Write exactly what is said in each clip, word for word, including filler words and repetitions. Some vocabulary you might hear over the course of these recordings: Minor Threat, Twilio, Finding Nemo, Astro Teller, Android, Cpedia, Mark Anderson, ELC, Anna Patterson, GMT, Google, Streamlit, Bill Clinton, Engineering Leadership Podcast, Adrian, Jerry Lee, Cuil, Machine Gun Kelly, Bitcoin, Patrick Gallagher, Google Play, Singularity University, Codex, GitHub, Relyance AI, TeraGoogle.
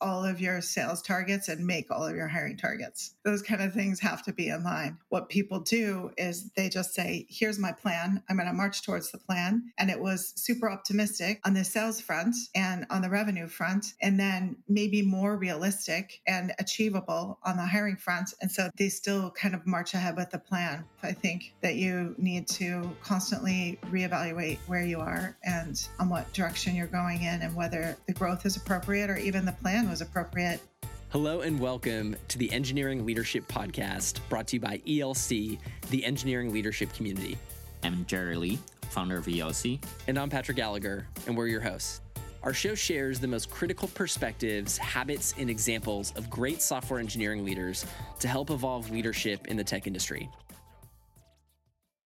all of your sales targets and make all of your hiring targets. Those kind of things have to be in line. What people do is they just say, here's my plan. I'm going to march towards the plan. And it was super optimistic on the sales front and on the revenue front, and then maybe more realistic and achievable on the hiring front. And so they still kind of march ahead with the plan. I think that you need to constantly reevaluate where you are and on what direction you're going in and whether the growth is appropriate or even the plan was appropriate. Hello and welcome to the Engineering Leadership Podcast, brought to you by E L C, the engineering leadership community. I'm Jerry Lee, founder of E L C. And I'm Patrick Gallagher, and we're your hosts. Our show shares the most critical perspectives, habits, and examples of great software engineering leaders to help evolve leadership in the tech industry.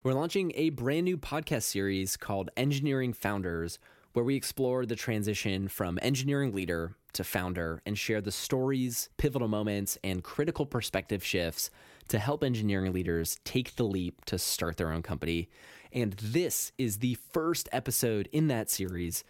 We're launching a brand new podcast series called Engineering Founders, where we explore the transition from engineering leader to founder and share the stories, pivotal moments, and critical perspective shifts to help engineering leaders take the leap to start their own company. And this is the first episode in that series.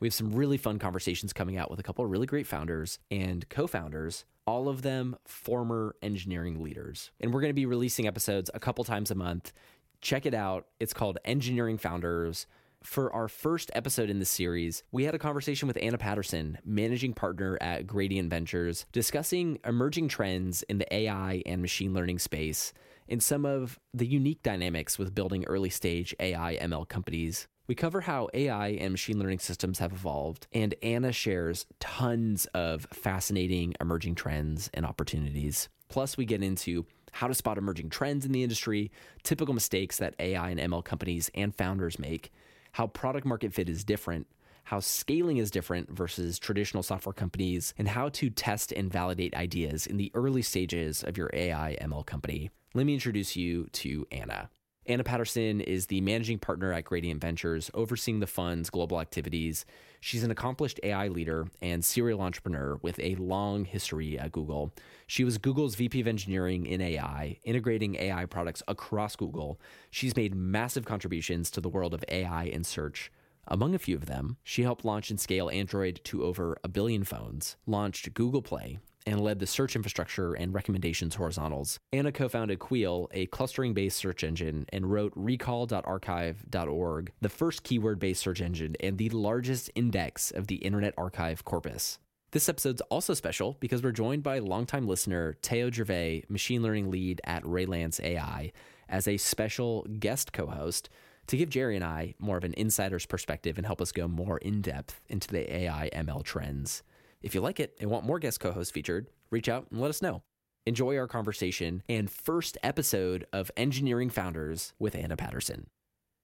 We have some really fun conversations coming out with a couple of really great founders and co-founders, all of them former engineering leaders. And we're going to be releasing episodes a couple times a month. Check it out. It's called Engineering Founders. For our first episode in this series, we had a conversation with Anna Patterson, managing partner at Gradient Ventures, discussing emerging trends in the A I and machine learning space and some of the unique dynamics with building early-stage A I M L companies. We cover how A I and machine learning systems have evolved, and Anna shares tons of fascinating emerging trends and opportunities. Plus, we get into how to spot emerging trends in the industry, typical mistakes that A I and M L companies and founders make, how product market fit is different, how scaling is different versus traditional software companies, and how to test and validate ideas in the early stages of your A I M L company. Let me introduce you to Anna. Anna Patterson is the managing partner at Gradient Ventures, overseeing the fund's global activities. She's an accomplished A I leader and serial entrepreneur with a long history at Google. She was Google's V P of Engineering in A I, integrating A I products across Google. She's made massive contributions to the world of A I and search. Among a few of them, she helped launch and scale Android to over a billion phones, launched Google Play, and led the search infrastructure and recommendations horizontals. Anna co-founded Cuil, a clustering-based search engine, and wrote recall dot archive dot org, the first keyword-based search engine and the largest index of the Internet Archive corpus. This episode's also special because we're joined by longtime listener Theo Gervet, machine learning lead at Relyance A I, as a special guest co-host to give Jerry and I more of an insider's perspective and help us go more in-depth into the A I M L trends. If you like it and want more guest co-hosts featured, reach out and let us know. Enjoy our conversation and first episode of Engineering Founders with Anna Patterson.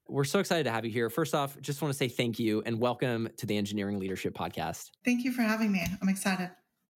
We're so excited to have you here. First off, just want to say thank you and welcome to the Engineering Leadership Podcast. Thank you for having me. I'm excited.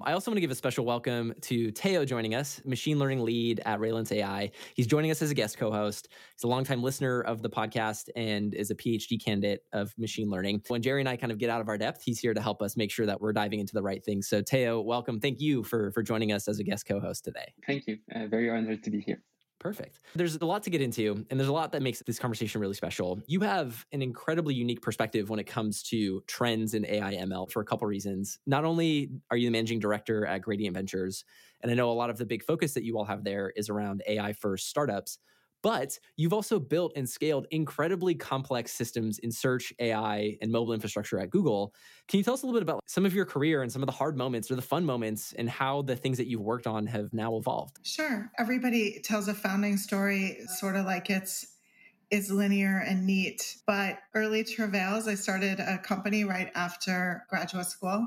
I also want to give a special welcome to Theo joining us, machine learning lead at Raylan's A I. He's joining us as a guest co-host. He's a longtime listener of the podcast and is a P H D candidate of machine learning. When Jerry and I kind of get out of our depth, he's here to help us make sure that we're diving into the right things. So Theo, welcome. Thank you for, for joining us as a guest co-host today. Thank you. Uh, very honored to be here. Perfect. There's a lot to get into, and there's a lot that makes this conversation really special. You have an incredibly unique perspective when it comes to trends in A I M L for a couple of reasons. Not only are you the managing director at Gradient Ventures, and I know a lot of the big focus that you all have there is around A I-first startups, but you've also built and scaled incredibly complex systems in search, A I, and mobile infrastructure at Google. Can you tell us a little bit about some of your career and some of the hard moments or the fun moments and how the things that you've worked on have now evolved? Sure. Everybody tells a founding story sort of like it's is linear and neat. But early travails, I started a company right after graduate school.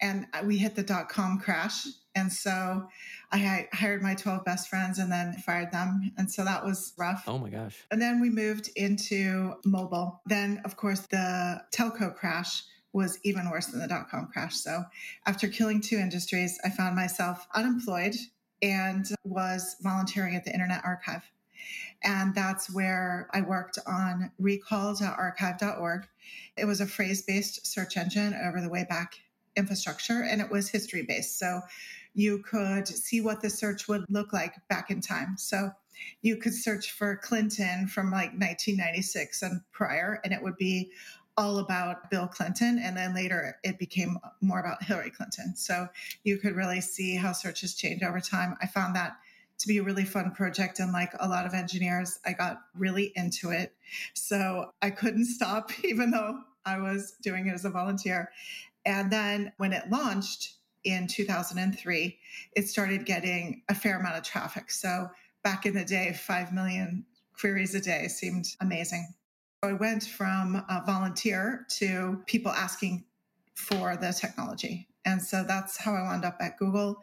and we hit the dot-com crash. And so I hired my twelve best friends and then fired them. And so that was rough. Oh my gosh. And then we moved into mobile. Then, of course, the telco crash was even worse than the dot-com crash. So after killing two industries, I found myself unemployed and was volunteering at the Internet Archive. And that's where I worked on recall dot archive dot org. It was a phrase-based search engine over the way back infrastructure, and it was history-based. So you could see what the search would look like back in time. So you could search for Clinton from like nineteen ninety-six and prior, and it would be all about Bill Clinton. And then later it became more about Hillary Clinton. So you could really see how searches change over time. I found that to be a really fun project. And like a lot of engineers, I got really into it. So I couldn't stop, even though I was doing it as a volunteer. And then when it launched in two thousand three, it started getting a fair amount of traffic. So back in the day, five million queries a day seemed amazing. I went from a volunteer to people asking for the technology. And so that's how I wound up at Google,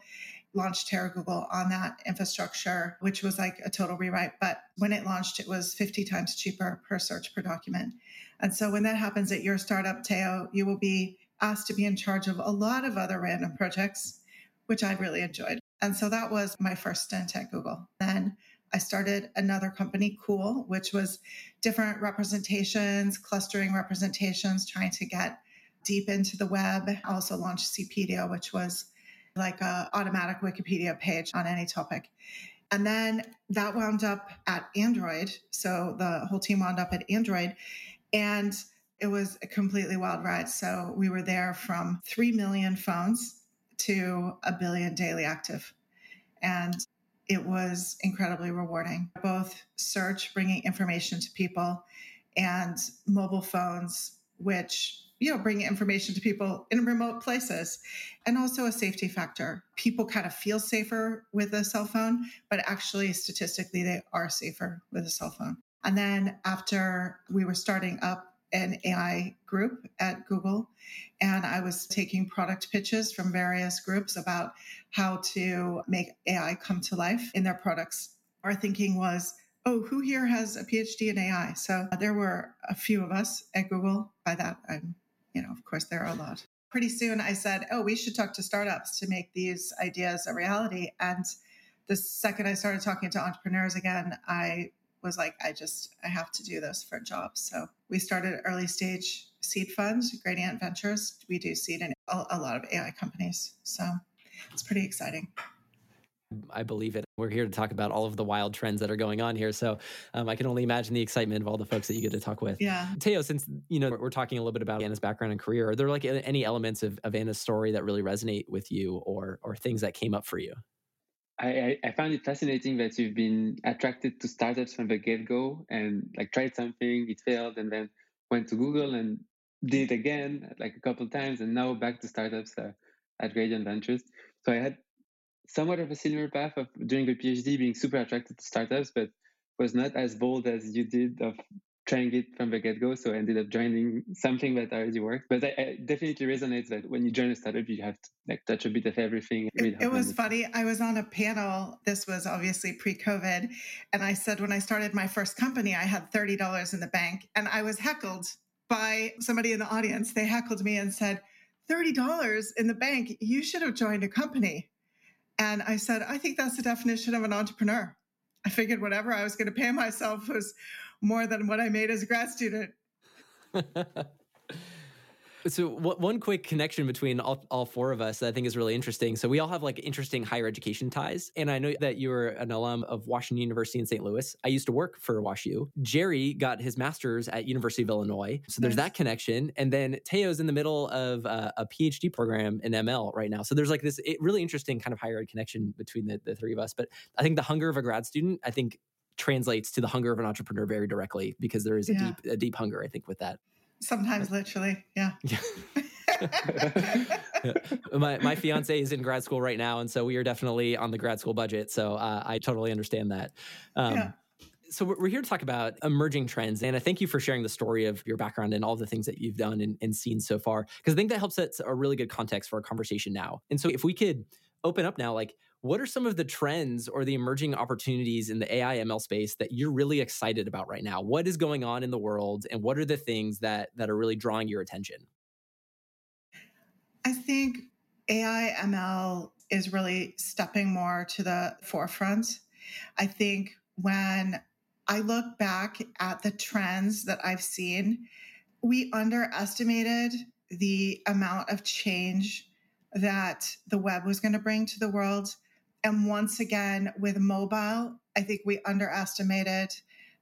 launched TeraGoogle on that infrastructure, which was like a total rewrite. But when it launched, it was fifty times cheaper per search per document. And so when that happens at your startup, Theo, you will be asked to be in charge of a lot of other random projects, which I really enjoyed. And so that was my first stint at Google. Then I started another company, Cuil, which was different representations, clustering representations, trying to get deep into the web. I also launched Cpedia, which was like an automatic Wikipedia page on any topic. And then that wound up at Android. So the whole team wound up at Android. And it was a completely wild ride. So we were there from three million phones to a billion daily active. And it was incredibly rewarding, both search, bringing information to people, and mobile phones, which, you know, bring information to people in remote places, and also a safety factor. People kind of feel safer with a cell phone, but actually statistically, they are safer with a cell phone. And then after we were starting up an A I group at Google, and I was taking product pitches from various groups about how to make A I come to life in their products. Our thinking was, oh, who here has a P H D in A I? So there were a few of us at Google. By that, I'm, you know, of course, there are a lot. Pretty soon I said, oh, we should talk to startups to make these ideas a reality. And the second I started talking to entrepreneurs again, I was like, I just, I have to do this for a job. So we started early stage seed funds, Gradient Ventures. We do seed in a lot of A I companies. So it's pretty exciting. I believe it. We're here to talk about all of the wild trends that are going on here. So um, I can only imagine the excitement of all the folks that you get to talk with. Yeah. Theo, since, you know, we're talking a little bit about Anna's background and career, are there like any elements of, of Anna's story that really resonate with you, or or things that came up for you? I, I found it fascinating that you've been attracted to startups from the get-go and like tried something, it failed, and then went to Google and did it again like a couple of times, and now back to startups uh, at Gradient Ventures. So I had somewhat of a similar path of doing a PhD, being super attracted to startups, but was not as bold as you did of trying it from the get-go. So I ended up joining something that already worked. But I, I definitely resonates that when you join a startup, you have to like touch a bit of everything. It, it was funny. I was on a panel. This was obviously pre-COVID. And I said, when I started my first company, I had thirty dollars in the bank. And I was heckled by somebody in the audience. They heckled me and said, thirty dollars in the bank, you should have joined a company. And I said, I think that's the definition of an entrepreneur. I figured whatever I was going to pay myself was more than what I made as a grad student. So w- one quick connection between all, all four of us that I think is really interesting. So we all have like interesting higher education ties. And I know that you're an alum of Washington University in Saint Louis. I used to work for WashU. Jerry got his master's at University of Illinois. So there's nice. That connection. And then Theo's in the middle of uh, a PhD program in M L right now. So there's like this really interesting kind of higher ed connection between the, the three of us. But I think the hunger of a grad student, I think, translates to the hunger of an entrepreneur very directly, because there is a yeah. deep a deep hunger, I think, with that. Sometimes literally, yeah. yeah. My my fiance is in grad school right now, and so we are definitely on the grad school budget. So uh, I totally understand that. Um, yeah. So we're here to talk about emerging trends. And I thank you for sharing the story of your background and all the things that you've done and, and seen so far, because I think that helps set a really good context for our conversation now. And so if we could open up now, like, what are some of the trends or the emerging opportunities in the A I M L space that you're really excited about right now? What is going on in the world, and what are the things that that are really drawing your attention? I think A I M L is really stepping more to the forefront. I think when I look back at the trends that I've seen, we underestimated the amount of change that the web was going to bring to the world. And once again, with mobile, I think we underestimated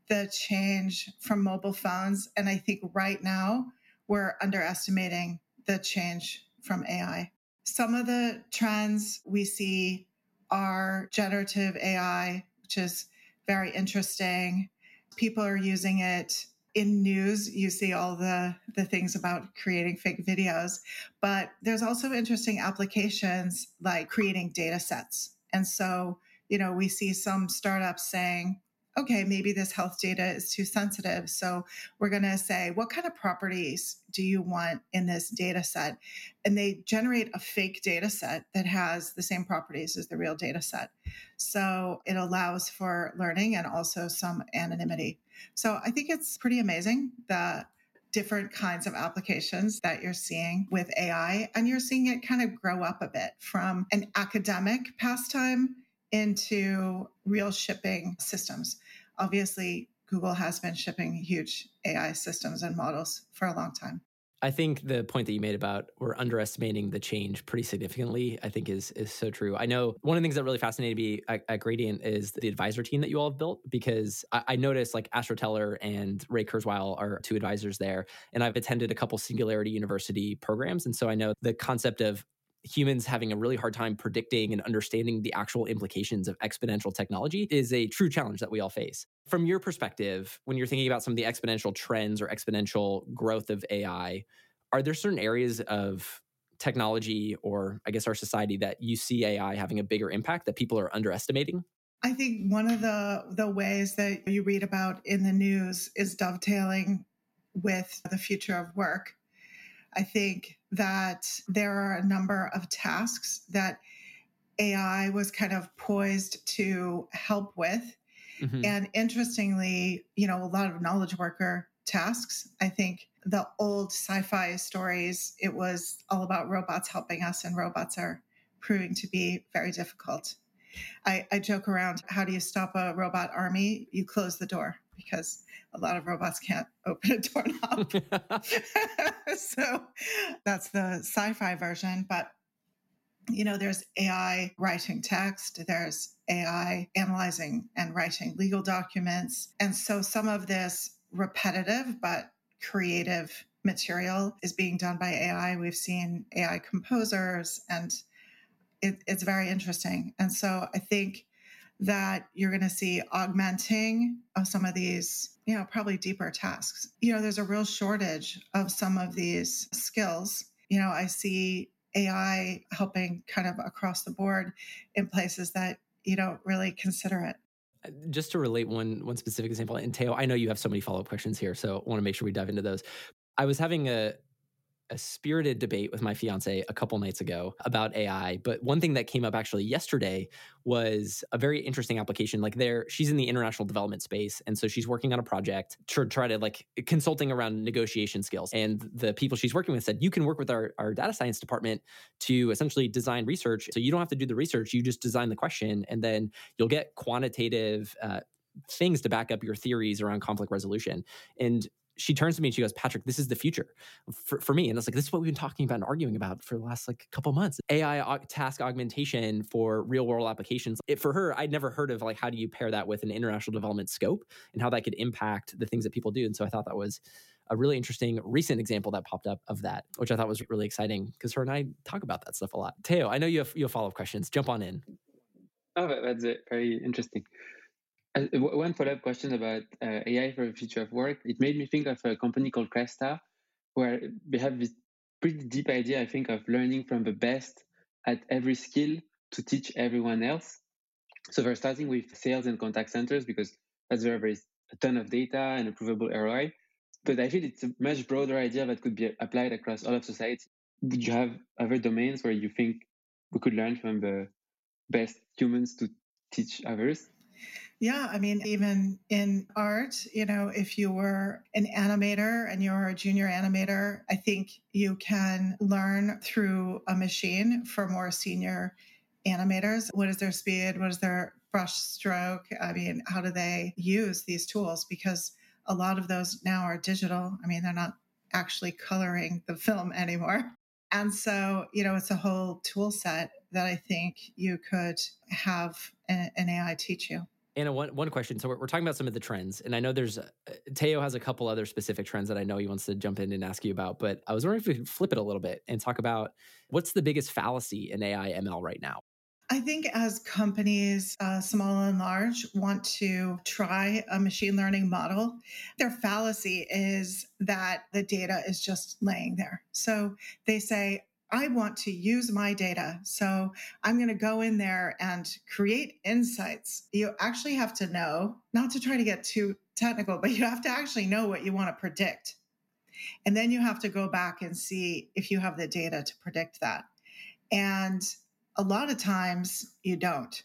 the change from mobile phones. And I think right now we're underestimating the change from A I. Some of the trends we see are generative A I, which is very interesting. People are using it in news. You see all the, the things about creating fake videos, but there's also interesting applications like creating data sets. And so, you know, we see some startups saying, okay, maybe this health data is too sensitive. So we're going to say, what kind of properties do you want in this data set? And they generate a fake data set that has the same properties as the real data set. So it allows for learning and also some anonymity. So I think it's pretty amazing the different kinds of applications that you're seeing with A I. And you're seeing it kind of grow up a bit from an academic pastime into real shipping systems. Obviously, Google has been shipping huge A I systems and models for a long time. I think the point that you made about we're underestimating the change pretty significantly, I think is is so true. I know one of the things that really fascinated me at, at Gradient is the advisor team that you all have built, because I, I noticed like Astro Teller and Ray Kurzweil are two advisors there. And I've attended a couple Singularity University programs. And so I know the concept of humans having a really hard time predicting and understanding the actual implications of exponential technology is a true challenge that we all face. From your perspective, when you're thinking about some of the exponential trends or exponential growth of A I, are there certain areas of technology or I guess our society that you see A I having a bigger impact that people are underestimating? I think one of the, the ways that you read about in the news is dovetailing with the future of work. I think that there are a number of tasks that A I was kind of poised to help with. Mm-hmm. And interestingly, you know, a lot of knowledge worker tasks. I think the old sci-fi stories, it was all about robots helping us, and robots are proving to be very difficult. I, I joke around, how do you stop a robot army? You close the door, because a lot of robots can't open a doorknob. So that's the sci-fi version. But, you know, there's A I writing text. There's A I analyzing and writing legal documents. And so some of this repetitive but creative material is being done by A I. We've seen A I composers, and it, it's very interesting. And so I think that you're going to see augmenting of some of these, you know, probably deeper tasks. You know, there's a real shortage of some of these skills. You know, I see A I helping kind of across the board in places that you don't really consider it. Just to relate one one specific example, and Theo, I know you have so many follow-up questions here, so I want to make sure we dive into those. I was having a a spirited debate with my fiance a couple nights ago about A I. But one thing that came up actually yesterday was a very interesting application. Like there, she's in the international development space. And so she's working on a project to try to like consulting around negotiation skills. And the people she's working with said, you can work with our, our data science department to essentially design research. So you don't have to do the research. You just design the question, and then you'll get quantitative uh, things to back up your theories around conflict resolution. And she turns to me and she goes, Patrick, this is the future for, for me. And I was like, this is what we've been talking about and arguing about for the last like couple months. A I task augmentation for real world applications. It, for her, I'd never heard of like, how do you pair that with an international development scope and how that could impact the things that people do. And so I thought that was a really interesting recent example that popped up of that, which I thought was really exciting because her and I talk about that stuff a lot. Theo, I know you have, you have follow-up questions. Jump on in. Oh, that's it. Very interesting. Uh, one follow-up question about uh, A I for the future of work. It made me think of a company called Cresta, where they have this pretty deep idea, I think, of learning from the best at every skill to teach everyone else. So they're starting with sales and contact centers because as there is a ton of data and a provable R O I. But I feel it's a much broader idea that could be applied across all of society. Would you have other domains where you think we could learn from the best humans to teach others? Yeah, I mean, even in art, you know, if you were an animator and you're a junior animator, I think you can learn through a machine for more senior animators. What is their speed? What is their brush stroke? I mean, how do they use these tools? Because a lot of those now are digital. I mean, they're not actually coloring the film anymore. And so, you know, it's a whole tool set that I think you could have an A I teach you. Anna, one, one question. So we're, we're talking about some of the trends, and I know there's, uh, Theo has a couple other specific trends that I know he wants to jump in and ask you about, but I was wondering if we could flip it a little bit and talk about what's the biggest fallacy in A I M L right now? I think as companies, uh, small and large, want to try a machine learning model, their fallacy is that the data is just laying there. So they say, I want to use my data, so I'm going to go in there and create insights. You actually have to know, not to try to get too technical, but you have to actually know what you want to predict. And then you have to go back and see if you have the data to predict that. And a lot of times you don't.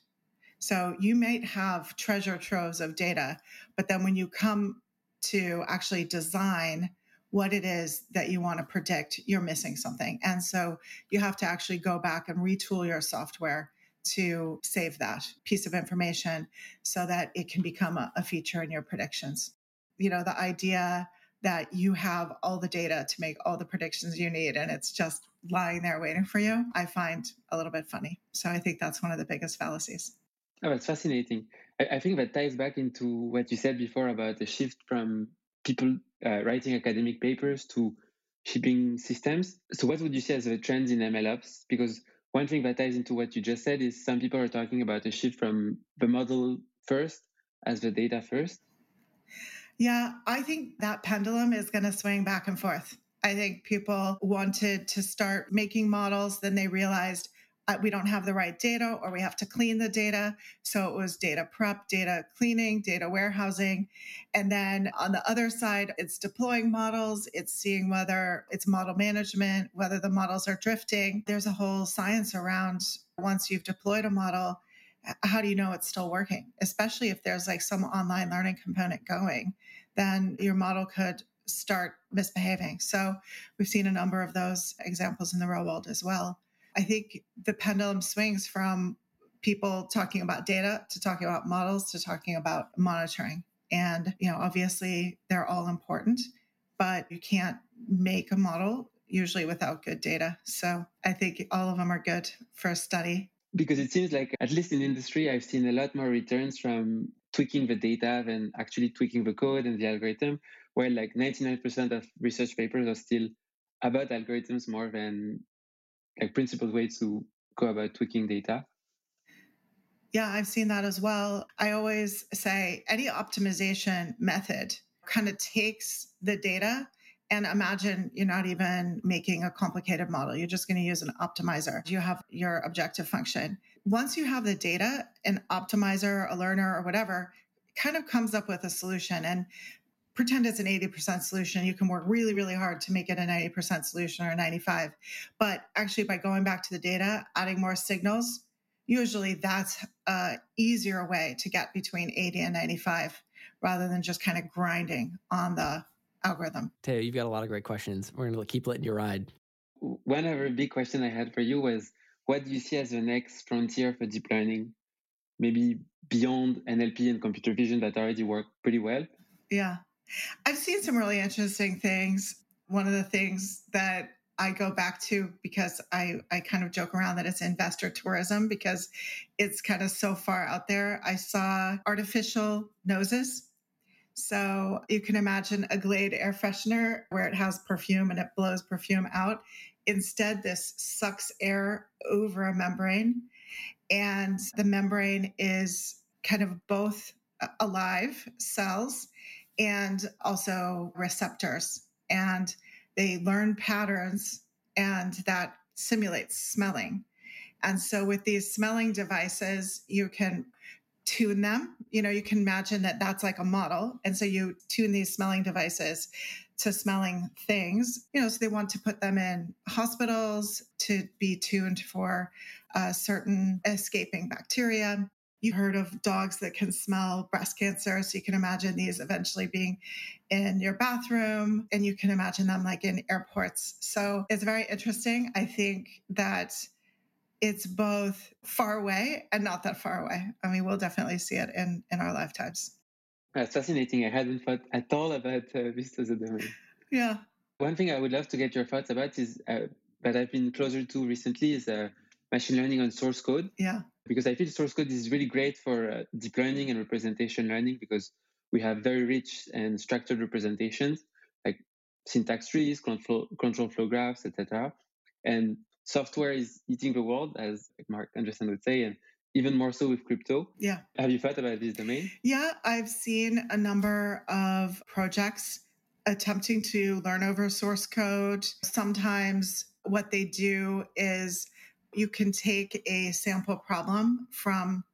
So you might have treasure troves of data, but then when you come to actually design what it is that you want to predict, you're missing something. And so you have to actually go back and retool your software to save that piece of information so that it can become a, a feature in your predictions. You know, the idea that you have all the data to make all the predictions you need and it's just lying there waiting for you, I find a little bit funny. So I think that's one of the biggest fallacies. Oh, that's fascinating. I, I think that ties back into what you said before about the shift from people uh, writing academic papers to shipping systems. So what would you say as the trends in M L ops? Because one thing that ties into what you just said is some people are talking about a shift from the model first as the data first. Yeah, I think that pendulum is going to swing back and forth. I think people wanted to start making models, then they realized uh, we don't have the right data or we have to clean the data. So it was data prep, data cleaning, data warehousing. And then on the other side, it's deploying models, it's seeing whether it's model management, whether the models are drifting. There's a whole science around once you've deployed a model, how do you know it's still working? Especially if there's like some online learning component going, then your model could start misbehaving. So we've seen a number of those examples in the real world as well. I think the pendulum swings from people talking about data to talking about models to talking about monitoring. And, you know, obviously they're all important, but you can't make a model usually without good data. So I think all of them are good for a study. Because it seems like, at least in industry, I've seen a lot more returns from tweaking the data than actually tweaking the code and the algorithm, where like ninety-nine percent of research papers are still about algorithms more than like principled way to go about tweaking data. Yeah, I've seen that as well. I always say any optimization method kind of takes the data. And imagine you're not even making a complicated model. You're just going to use an optimizer. You have your objective function. Once you have the data, an optimizer, a learner, or whatever, kind of comes up with a solution. And pretend it's an eighty percent solution. You can work really, really hard to make it a ninety percent solution or a ninety-five. But actually, by going back to the data, adding more signals, usually that's an easier way to get between eighty and ninety-five rather than just kind of grinding on the algorithm. Theo, you've got a lot of great questions. We're going to keep letting you ride. One other big question I had for you was, what do you see as the next frontier for deep learning? Maybe beyond N L P and computer vision that already work pretty well? Yeah. I've seen some really interesting things. One of the things that I go back to, because I, I kind of joke around that it's investor tourism because it's kind of so far out there. I saw artificial noses. So you can imagine a Glade air freshener where it has perfume and it blows perfume out. Instead, this sucks air over a membrane, and the membrane is kind of both alive cells and also receptors. And they learn patterns, and that simulates smelling. And so with these smelling devices, you can tune them. You know, you can imagine that that's like a model. And so you tune these smelling devices to smelling things, you know, so they want to put them in hospitals to be tuned for uh, certain escaping bacteria. You heard of dogs that can smell breast cancer. So you can imagine these eventually being in your bathroom, and you can imagine them like in airports. So it's very interesting. I think that it's both far away and not that far away. I mean, we'll definitely see it in, in our lifetimes. That's fascinating. I hadn't thought at all about uh, this as a domain. Yeah. One thing I would love to get your thoughts about is uh, that I've been closer to recently is uh, machine learning on source code. Yeah. Because I feel source code is really great for uh, deep learning and representation learning, because we have very rich and structured representations like syntax trees, control, control flow graphs, et cetera. And software is eating the world, as Mark Anderson would say, and even more so with crypto. Yeah. Have you thought about this domain? Yeah, I've seen a number of projects attempting to learn over source code. Sometimes what they do is you can take a sample problem from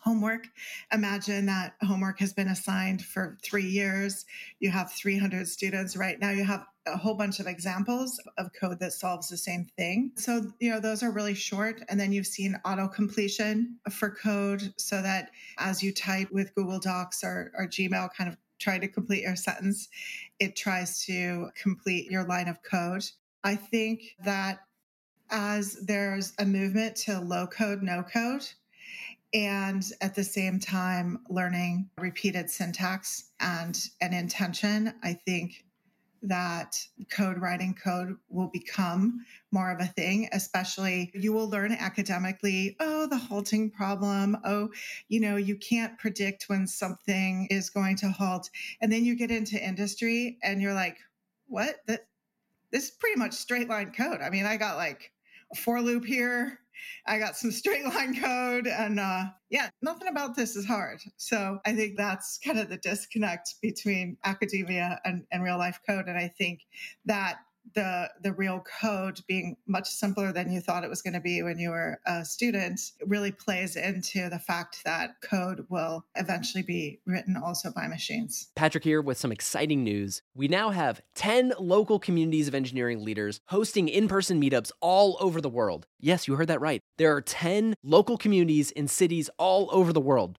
homework. Imagine that homework has been assigned for three years. You have three hundred students right now. You have a whole bunch of examples of code that solves the same thing. So, you know, those are really short. And then you've seen auto completion for code, so that as you type with Google Docs or, or Gmail, kind of try to complete your sentence, it tries to complete your line of code. I think that as there's a movement to low code, no code, and at the same time, learning repeated syntax and an intention, I think that code writing code will become more of a thing. Especially, you will learn academically, oh, the halting problem. Oh, you know, you can't predict when something is going to halt. And then you get into industry and you're like, what? That, this is pretty much straight line code. I mean, I got like a for loop here. I got some straight line code, and uh, yeah, nothing about this is hard. So I think that's kind of the disconnect between academia and, and real life code. And I think that the the real code being much simpler than you thought it was going to be when you were a student really plays into the fact that code will eventually be written also by machines. Patrick here with some exciting news. We now have ten local communities of engineering leaders hosting in-person meetups all over the world. Yes, you heard that right. There are ten local communities in cities all over the world.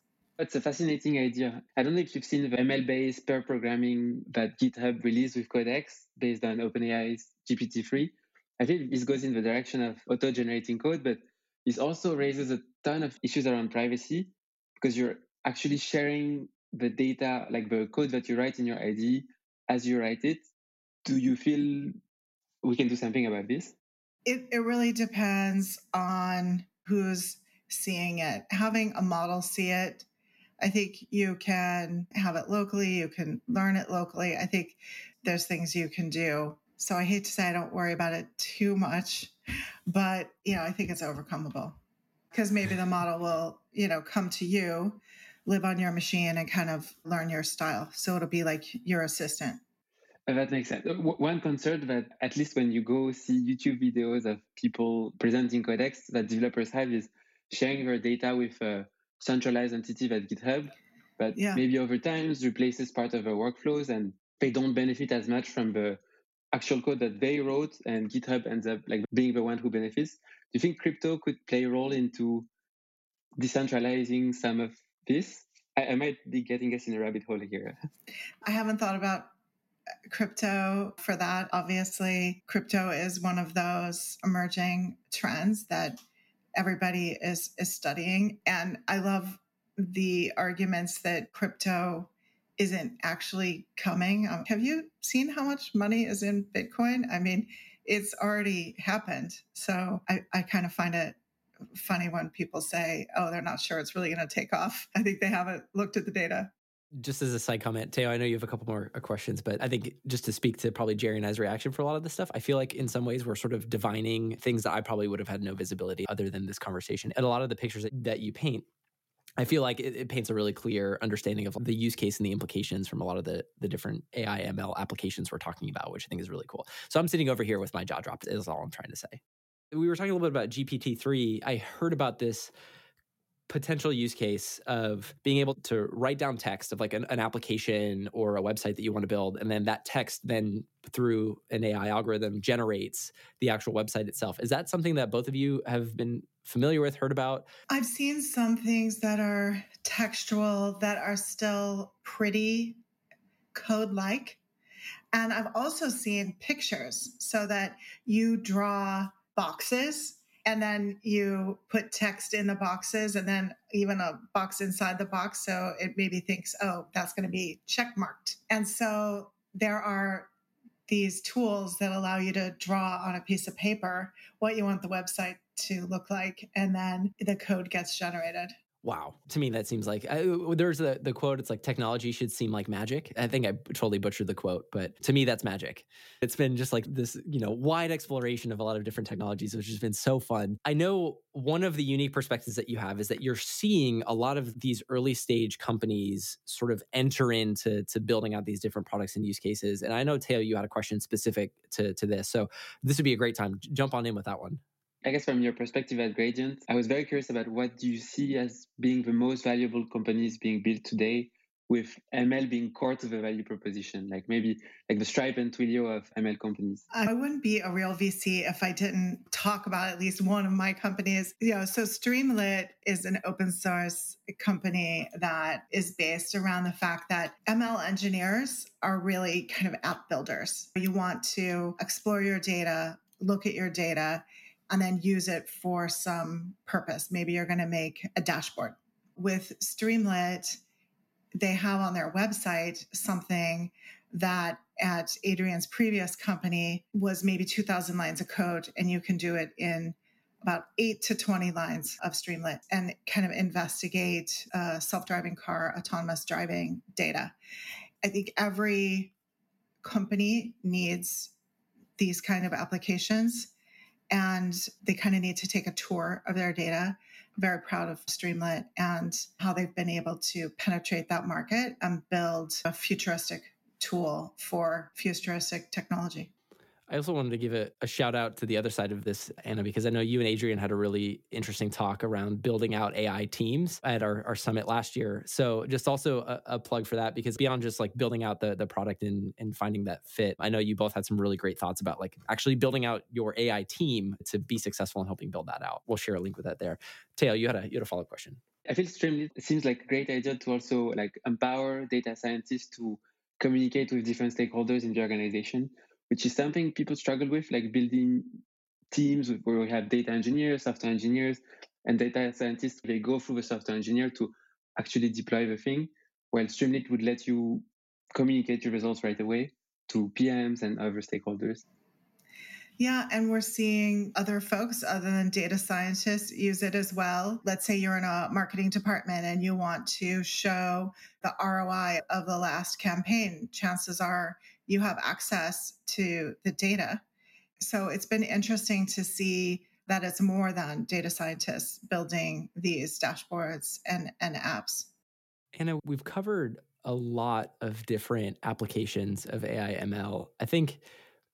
That's a fascinating idea. I don't know if you've seen the M L-based pair programming that GitHub released with Codex based on OpenAI's G P T three. I think this goes in the direction of auto-generating code, but this also raises a ton of issues around privacy, because you're actually sharing the data, like the code that you write in your I D E as you write it. Do you feel we can do something about this? It, it really depends on who's seeing it. Having a model see it, I think you can have it locally. You can learn it locally. I think there's things you can do. So I hate to say I don't worry about it too much, but, you know, I think it's overcomable, because maybe the model will, you know, come to you, live on your machine, and kind of learn your style. So it'll be like your assistant. That makes sense. One concern that, at least when you go see YouTube videos of people presenting Codex, that developers have is sharing their data with uh, centralized entity at GitHub, but yeah, maybe over time replaces part of their workflows, and they don't benefit as much from the actual code that they wrote, and GitHub ends up like being the one who benefits. Do you think crypto could play a role into decentralizing some of this? I, I might be getting us in a rabbit hole here. I haven't thought about crypto for that. Obviously, crypto is one of those emerging trends that everybody is, is studying. And I love the arguments that crypto isn't actually coming. Um, have you seen how much money is in Bitcoin? I mean, it's already happened. So I, I kind of find it funny when people say, oh, they're not sure it's really going to take off. I think they haven't looked at the data. Just as a side comment, Theo, I know you have a couple more questions, but I think just to speak to probably Jerry and I's reaction for a lot of this stuff, I feel like in some ways we're sort of divining things that I probably would have had no visibility other than this conversation. And a lot of the pictures that you paint, I feel like it, it paints a really clear understanding of the use case and the implications from a lot of the, the different A I M L applications we're talking about, which I think is really cool. So I'm sitting over here with my jaw dropped, is all I'm trying to say. We were talking a little bit about G P T three. I heard about this potential use case of being able to write down text of like an, an application or a website that you want to build. And then that text then through an A I algorithm generates the actual website itself. Is that something that both of you have been familiar with, heard about? I've seen some things that are textual that are still pretty code-like. And I've also seen pictures so that you draw boxes and then you put text in the boxes and then even a box inside the box. So it maybe thinks, oh, that's going to be checkmarked. And so there are these tools that allow you to draw on a piece of paper what you want the website to look like. And then the code gets generated. Wow. To me, that seems like, I, there's the, the quote, it's like, technology should seem like magic. I think I totally butchered the quote, but to me, that's magic. It's been just like this, you know, wide exploration of a lot of different technologies, which has been so fun. I know one of the unique perspectives that you have is that you're seeing a lot of these early stage companies sort of enter into to building out these different products and use cases. And I know, Theo, you had a question specific to, to this. So this would be a great time. Jump on in with that one. I guess from your perspective at Gradient, I was very curious about what do you see as being the most valuable companies being built today with M L being core to the value proposition, like maybe like the Stripe and Twilio of M L companies. I wouldn't be a real V C if I didn't talk about at least one of my companies. You know, so Streamlit is an open source company that is based around the fact that M L engineers are really kind of app builders. You want to explore your data, look at your data, and then use it for some purpose. Maybe you're going to make a dashboard. With Streamlit, they have on their website something that at Adrian's previous company was maybe two thousand lines of code, and you can do it in about eight to twenty lines of Streamlit and kind of investigate uh, self-driving car, autonomous driving data. I think every company needs these kind of applications, and they kind of need to take a tour of their data. I'm very proud of Streamlit and how they've been able to penetrate that market and build a futuristic tool for futuristic technology. I also wanted to give a, a shout out to the other side of this, Anna, because I know you and Adrian had a really interesting talk around building out A I teams at our, our summit last year. So just also a, a plug for that, because beyond just like building out the, the product and, and finding that fit, I know you both had some really great thoughts about like actually building out your A I team to be successful in helping build that out. We'll share a link with that there. Theo, you had a, you had a follow-up question. I feel Streamlit seems like a great idea to also like empower data scientists to communicate with different stakeholders in the organization, which is something people struggle with, like building teams where we have data engineers, software engineers, and data scientists. They go through the software engineer to actually deploy the thing, while Streamlit would let you communicate your results right away to P Ms and other stakeholders. Yeah, and we're seeing other folks other than data scientists use it as well. Let's say you're in a marketing department and you want to show the R O I of the last campaign. Chances are you have access to the data. So it's been interesting to see that it's more than data scientists building these dashboards and, and apps. Anna, we've covered a lot of different applications of A I M L. I think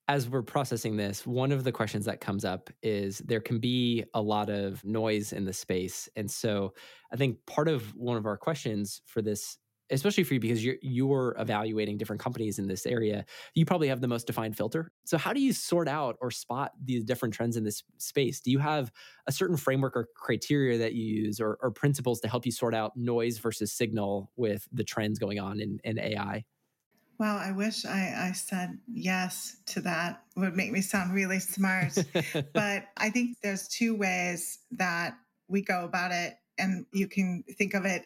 as we're processing this, one of the questions that comes up is there can be a lot of noise in the space. And so I think part of one of our questions for this, especially for you, because you're, you're evaluating different companies in this area, you probably have the most defined filter. So how do you sort out or spot these different trends in this space? Do you have a certain framework or criteria that you use or, or principles to help you sort out noise versus signal with the trends going on in, in A I? Wow, I wish I, I said yes to that. It would make me sound really smart. But I think there's two ways that we go about it, and you can think of it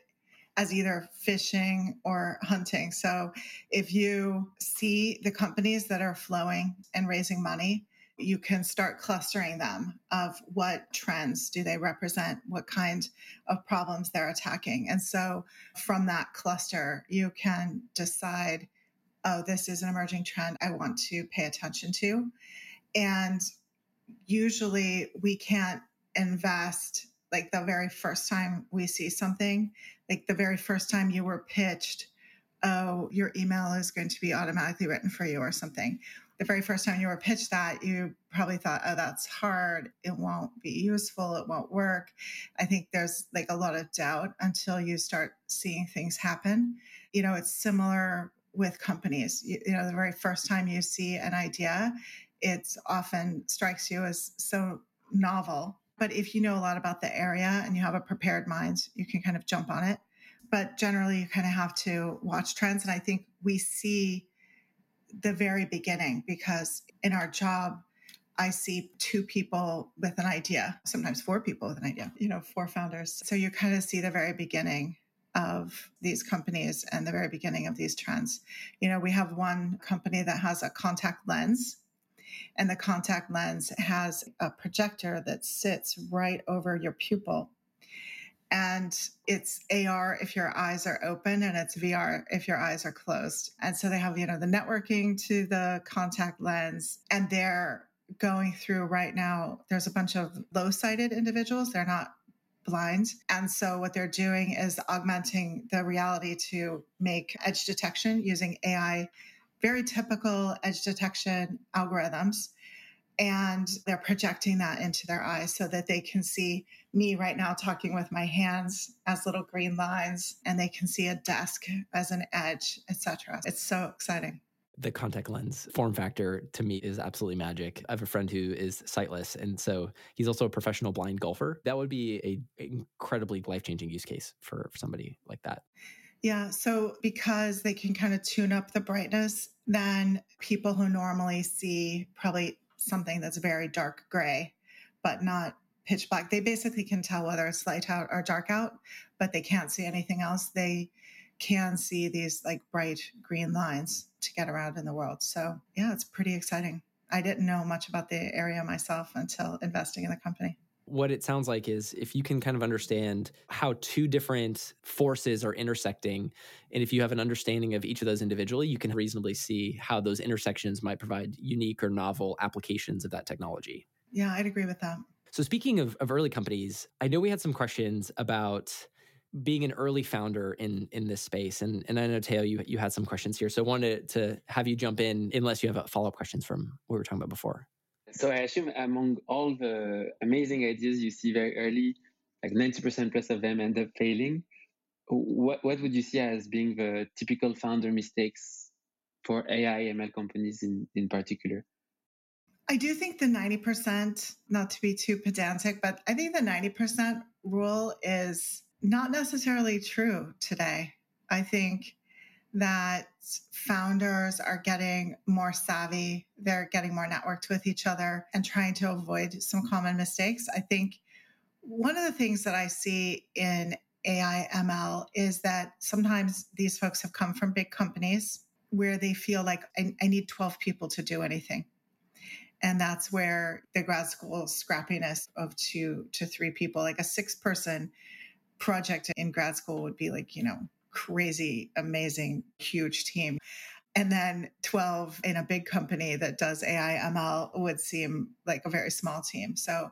as either fishing or hunting. So if you see the companies that are flowing and raising money, you can start clustering them of what trends do they represent, what kind of problems they're attacking. And so from that cluster, you can decide, oh, this is an emerging trend I want to pay attention to. And usually we can't invest like the very first time we see something, like the very first time you were pitched, oh, your email is going to be automatically written for you or something. The very first time you were pitched that, you probably thought, oh, that's hard. It won't be useful. It won't work. I think there's like a lot of doubt until you start seeing things happen. You know, it's similar with companies. You, you know, the very first time you see an idea, it often strikes you as so novel. But if you know a lot about the area and you have a prepared mind, you can kind of jump on it. But generally, you kind of have to watch trends. And I think we see the very beginning, because in our job, I see two people with an idea, sometimes four people with an idea, you know, four founders. So you kind of see the very beginning of these companies and the very beginning of these trends. You know, we have one company that has a contact lens, and the contact lens has a projector that sits right over your pupil. And it's A R if your eyes are open, and it's V R if your eyes are closed. And so they have, you know, the networking to the contact lens. And they're going through right now, there's a bunch of low-sighted individuals. They're not blind. And so what they're doing is augmenting the reality to make edge detection using A I, very typical edge detection algorithms. And they're projecting that into their eyes so that they can see me right now talking with my hands as little green lines, and they can see a desk as an edge, et cetera. It's so exciting. The contact lens form factor to me is absolutely magic. I have a friend who is sightless, and so he's also a professional blind golfer. That would be an incredibly life-changing use case for, for somebody like that. Yeah, so because they can kind of tune up the brightness, then people who normally see probably something that's very dark gray, but not pitch black. They basically can tell whether it's light out or dark out, but they can't see anything else. They can see these like bright green lines to get around in the world. So yeah, it's pretty exciting. I didn't know much about the area myself until investing in the company. What it sounds like is if you can kind of understand how two different forces are intersecting, and if you have an understanding of each of those individually, you can reasonably see how those intersections might provide unique or novel applications of that technology. Yeah, I'd agree with that. So speaking of, of early companies, I know we had some questions about being an early founder in in this space. And and I know, Theo, you, you had some questions here. So I wanted to have you jump in unless you have follow-up questions from what we were talking about before. So I assume among all the amazing ideas you see very early, like ninety percent plus of them end up failing. What what would you see as being the typical founder mistakes for A I M L companies in, in particular? I do think the ninety percent, not to be too pedantic, but I think the ninety percent rule is not necessarily true today. I think that founders are getting more savvy, they're getting more networked with each other and trying to avoid some common mistakes. I think one of the things that I see in A I M L is that sometimes these folks have come from big companies where they feel like, I, I need twelve people to do anything. And that's where the grad school scrappiness of two to three people, like a six-person project in grad school would be like, you know, crazy, amazing, huge team. And then twelve in a big company that does A I M L would seem like a very small team. So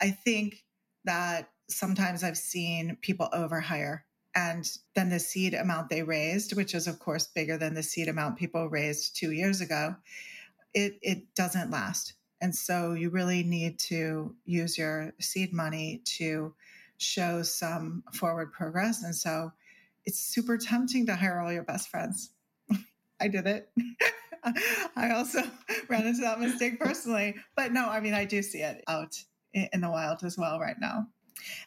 I think that sometimes I've seen people overhire, and then the seed amount they raised, which is of course bigger than the seed amount people raised two years ago, it, it doesn't last. And so you really need to use your seed money to show some forward progress. And so it's super tempting to hire all your best friends. I did it. I also ran into that mistake personally. But no, I mean, I do see it out in the wild as well right now.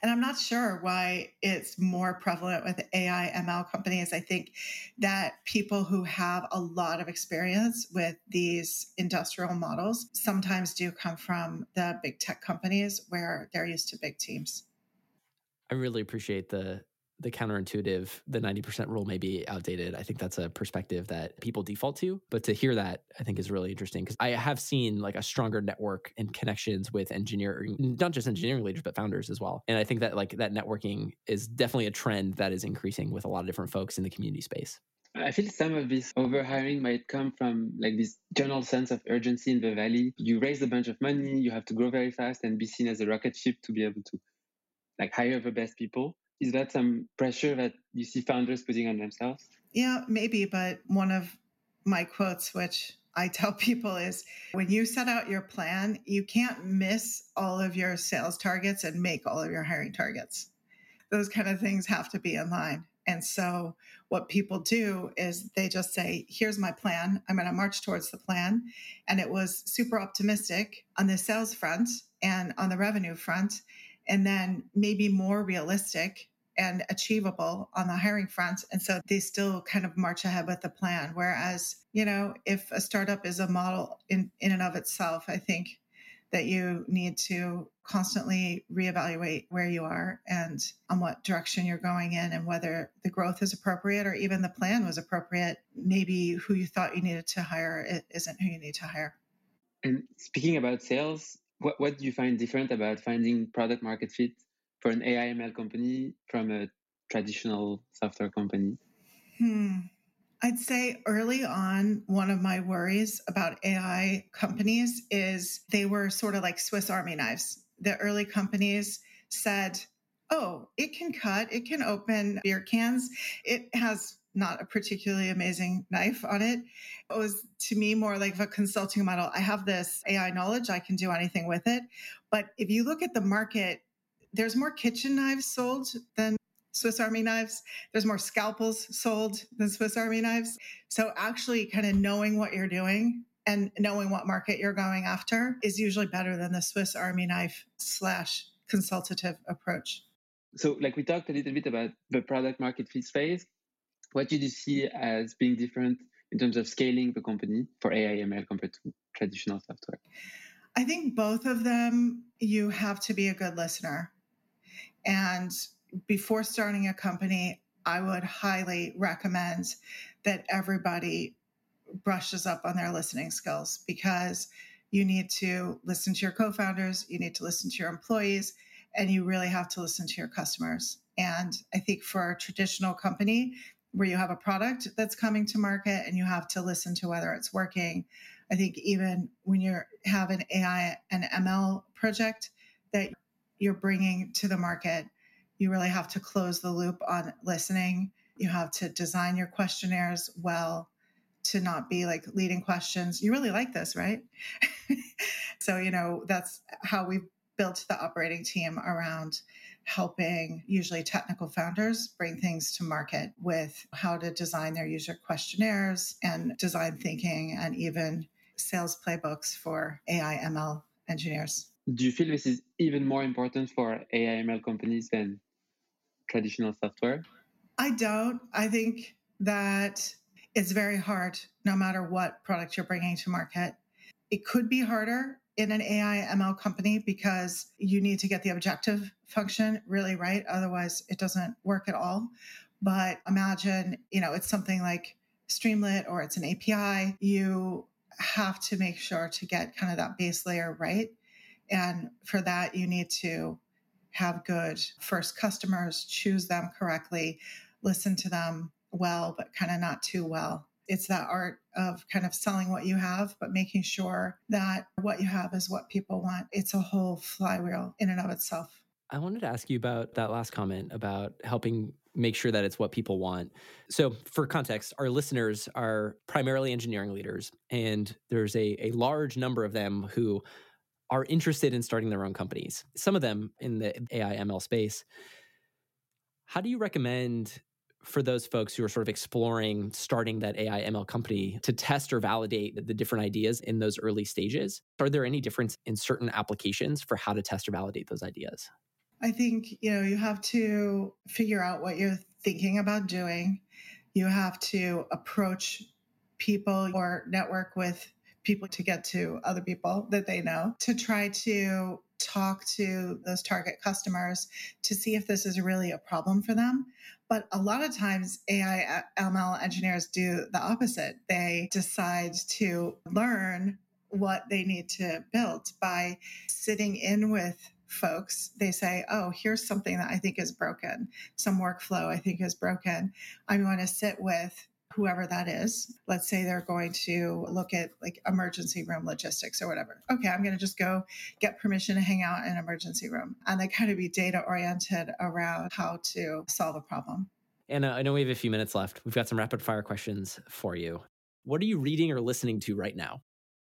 And I'm not sure why it's more prevalent with A I M L companies. I think that people who have a lot of experience with these industrial models sometimes do come from the big tech companies where they're used to big teams. I really appreciate the the counterintuitive, the ninety percent rule may be outdated. I think that's a perspective that people default to, but to hear that I think is really interesting because I have seen like a stronger network and connections with engineering, not just engineering leaders, but founders as well. And I think that like that networking is definitely a trend that is increasing with a lot of different folks in the community space. I feel some of this overhiring might come from like this general sense of urgency in the Valley. You raise a bunch of money, you have to grow very fast and be seen as a rocket ship to be able to like hire the best people. Is that some pressure that you see founders putting on themselves? Yeah, maybe. But one of my quotes, which I tell people is, when you set out your plan, you can't miss all of your sales targets and make all of your hiring targets. Those kind of things have to be in line. And so what people do is they just say, here's my plan. I'm going to march towards the plan. And it was super optimistic on the sales front and on the revenue front, and then maybe more realistic and achievable on the hiring front. And so they still kind of march ahead with the plan. Whereas, you know, if a startup is a model in, in and of itself, I think that you need to constantly reevaluate where you are and on what direction you're going in and whether the growth is appropriate or even the plan was appropriate. Maybe who you thought you needed to hire isn't who you need to hire. And speaking about sales, what, what do you find different about finding product market fit for an A I M L company from a traditional software company? Hmm. I'd say early on, one of my worries about A I companies is they were sort of like Swiss Army knives. The early companies said, oh, it can cut, it can open beer cans. It has not a particularly amazing knife on it. It was to me more like a consulting model. I have this A I knowledge, I can do anything with it. But if you look at the market, there's more kitchen knives sold than Swiss Army knives. There's more scalpels sold than Swiss Army knives. So actually kind of knowing what you're doing and knowing what market you're going after is usually better than the Swiss Army knife slash consultative approach. So like we talked a little bit about the product market fit phase. What did you see as being different in terms of scaling the company for A I M L compared to traditional software? I think both of them, you have to be a good listener. And before starting a company, I would highly recommend that everybody brushes up on their listening skills because you need to listen to your co-founders, you need to listen to your employees, and you really have to listen to your customers. And I think for a traditional company where you have a product that's coming to market and you have to listen to whether it's working, I think even when you have an A I and M L project that you're bringing to the market, you really have to close the loop on listening. You have to design your questionnaires well to not be like leading questions. You really like this, right? So, you know, that's how we've built the operating team around helping usually technical founders bring things to market with how to design their user questionnaires and design thinking and even sales playbooks for A I M L engineers. Do you feel this is even more important for A I M L companies than traditional software? I don't. I think that it's very hard, no matter what product you're bringing to market. It could be harder in an A I M L company because you need to get the objective function really right. Otherwise, it doesn't work at all. But imagine, you know, it's something like Streamlit or it's an A P I. You have to make sure to get kind of that base layer right. And for that, you need to have good first customers, choose them correctly, listen to them well, but kind of not too well. It's that art of kind of selling what you have, but making sure that what you have is what people want. It's a whole flywheel in and of itself. I wanted to ask you about that last comment about helping make sure that it's what people want. So for context, our listeners are primarily engineering leaders, and there's a, a large number of them who are interested in starting their own companies, some of them in the A I M L space. How do you recommend for those folks who are sort of exploring starting that A I M L company to test or validate the different ideas in those early stages? Are there any difference in certain applications for how to test or validate those ideas? I think, you know, you have to figure out what you're thinking about doing. You have to approach people or network with people to get to other people that they know to try to talk to those target customers to see if this is really a problem for them. But a lot of times A I, M L engineers do the opposite. They decide to learn what they need to build by sitting in with folks. They say, oh, here's something that I think is broken. Some workflow I think is broken. I want to sit with whoever that is. Let's say they're going to look at like emergency room logistics or whatever. Okay, I'm going to just go get permission to hang out in an emergency room. And they kind of be data oriented around how to solve a problem. Anna, I know we have a few minutes left. We've got some rapid fire questions for you. What are you reading or listening to right now?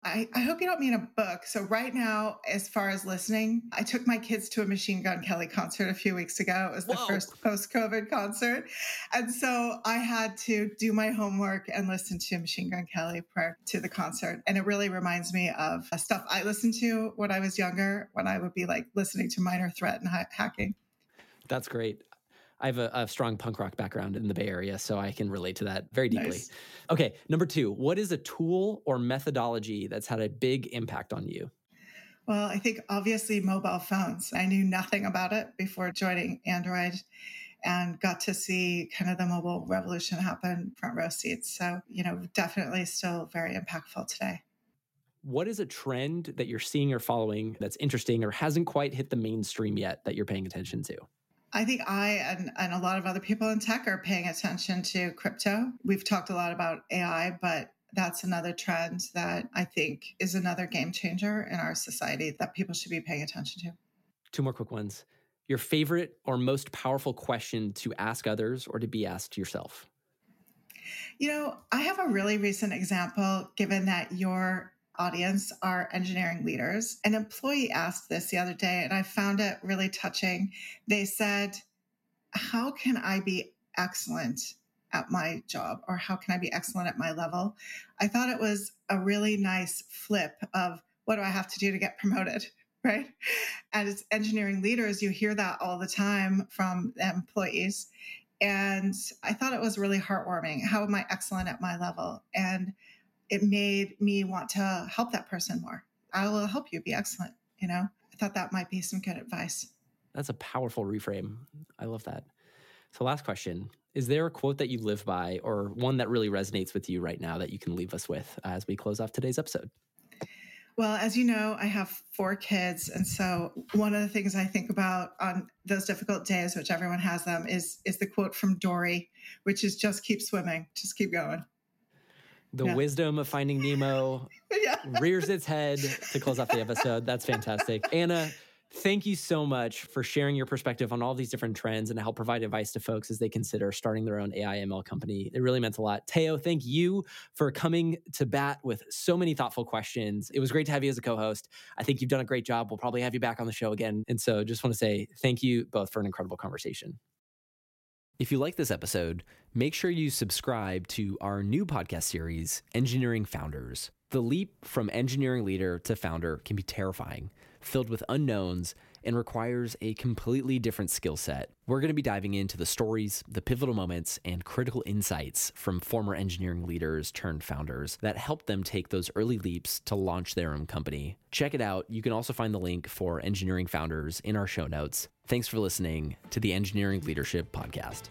I, I hope you don't mean a book. So right now, as far as listening, I took my kids to a Machine Gun Kelly concert a few weeks ago. It was Whoa. The first post-COVID concert. And so I had to do my homework and listen to Machine Gun Kelly prior to the concert. And it really reminds me of stuff I listened to when I was younger, when I would be like listening to Minor Threat and ha- hacking. That's great. I have a, a strong punk rock background in the Bay Area, so I can relate to that very deeply. Nice. Okay, number two, what is a tool or methodology that's had a big impact on you? Well, I think obviously mobile phones. I knew nothing about it before joining Android and got to see kind of the mobile revolution happen front row seats. So, you know, definitely still very impactful today. What is a trend that you're seeing or following that's interesting or hasn't quite hit the mainstream yet that you're paying attention to? I think I and, and a lot of other people in tech are paying attention to crypto. We've talked a lot about A I, but that's another trend that I think is another game changer in our society that people should be paying attention to. Two more quick ones. Your favorite or most powerful question to ask others or to be asked yourself? You know, I have a really recent example, given that your audience are engineering leaders. An employee asked this the other day, and I found it really touching. They said, how can I be excellent at my job? Or how can I be excellent at my level? I thought it was a really nice flip of what do I have to do to get promoted, right? And as engineering leaders, you hear that all the time from employees. And I thought it was really heartwarming. How am I excellent at my level? And it made me want to help that person more. I will help you be excellent. You know, I thought that might be some good advice. That's a powerful reframe. I love that. So last question, is there a quote that you live by or one that really resonates with you right now that you can leave us with as we close off today's episode? Well, as you know, I have four kids. And so one of the things I think about on those difficult days, which everyone has them, is, is the quote from Dory, which is just keep swimming, just keep going. The yeah. wisdom of Finding Nemo yeah. rears its head to close off the episode. That's fantastic. Anna, thank you so much for sharing your perspective on all these different trends and to help provide advice to folks as they consider starting their own A I M L company. It really meant a lot. Theo, thank you for coming to bat with so many thoughtful questions. It was great to have you as a co-host. I think you've done a great job. We'll probably have you back on the show again. And so just want to say thank you both for an incredible conversation. If you like this episode, make sure you subscribe to our new podcast series, Engineering Founders. The leap from engineering leader to founder can be terrifying, filled with unknowns, and requires a completely different skill set. We're going to be diving into the stories, the pivotal moments, and critical insights from former engineering leaders turned founders that helped them take those early leaps to launch their own company. Check it out. You can also find the link for Engineering Founders in our show notes. Thanks for listening to the Engineering Leadership Podcast.